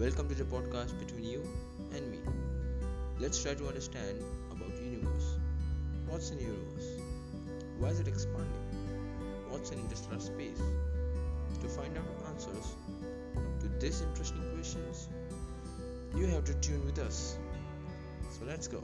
Welcome to the podcast between you and me. Let's try to understand about the universe. What's in universe? Why is it expanding? What's in interstellar space? To find out answers to these interesting questions, you have to tune with us. So let's go.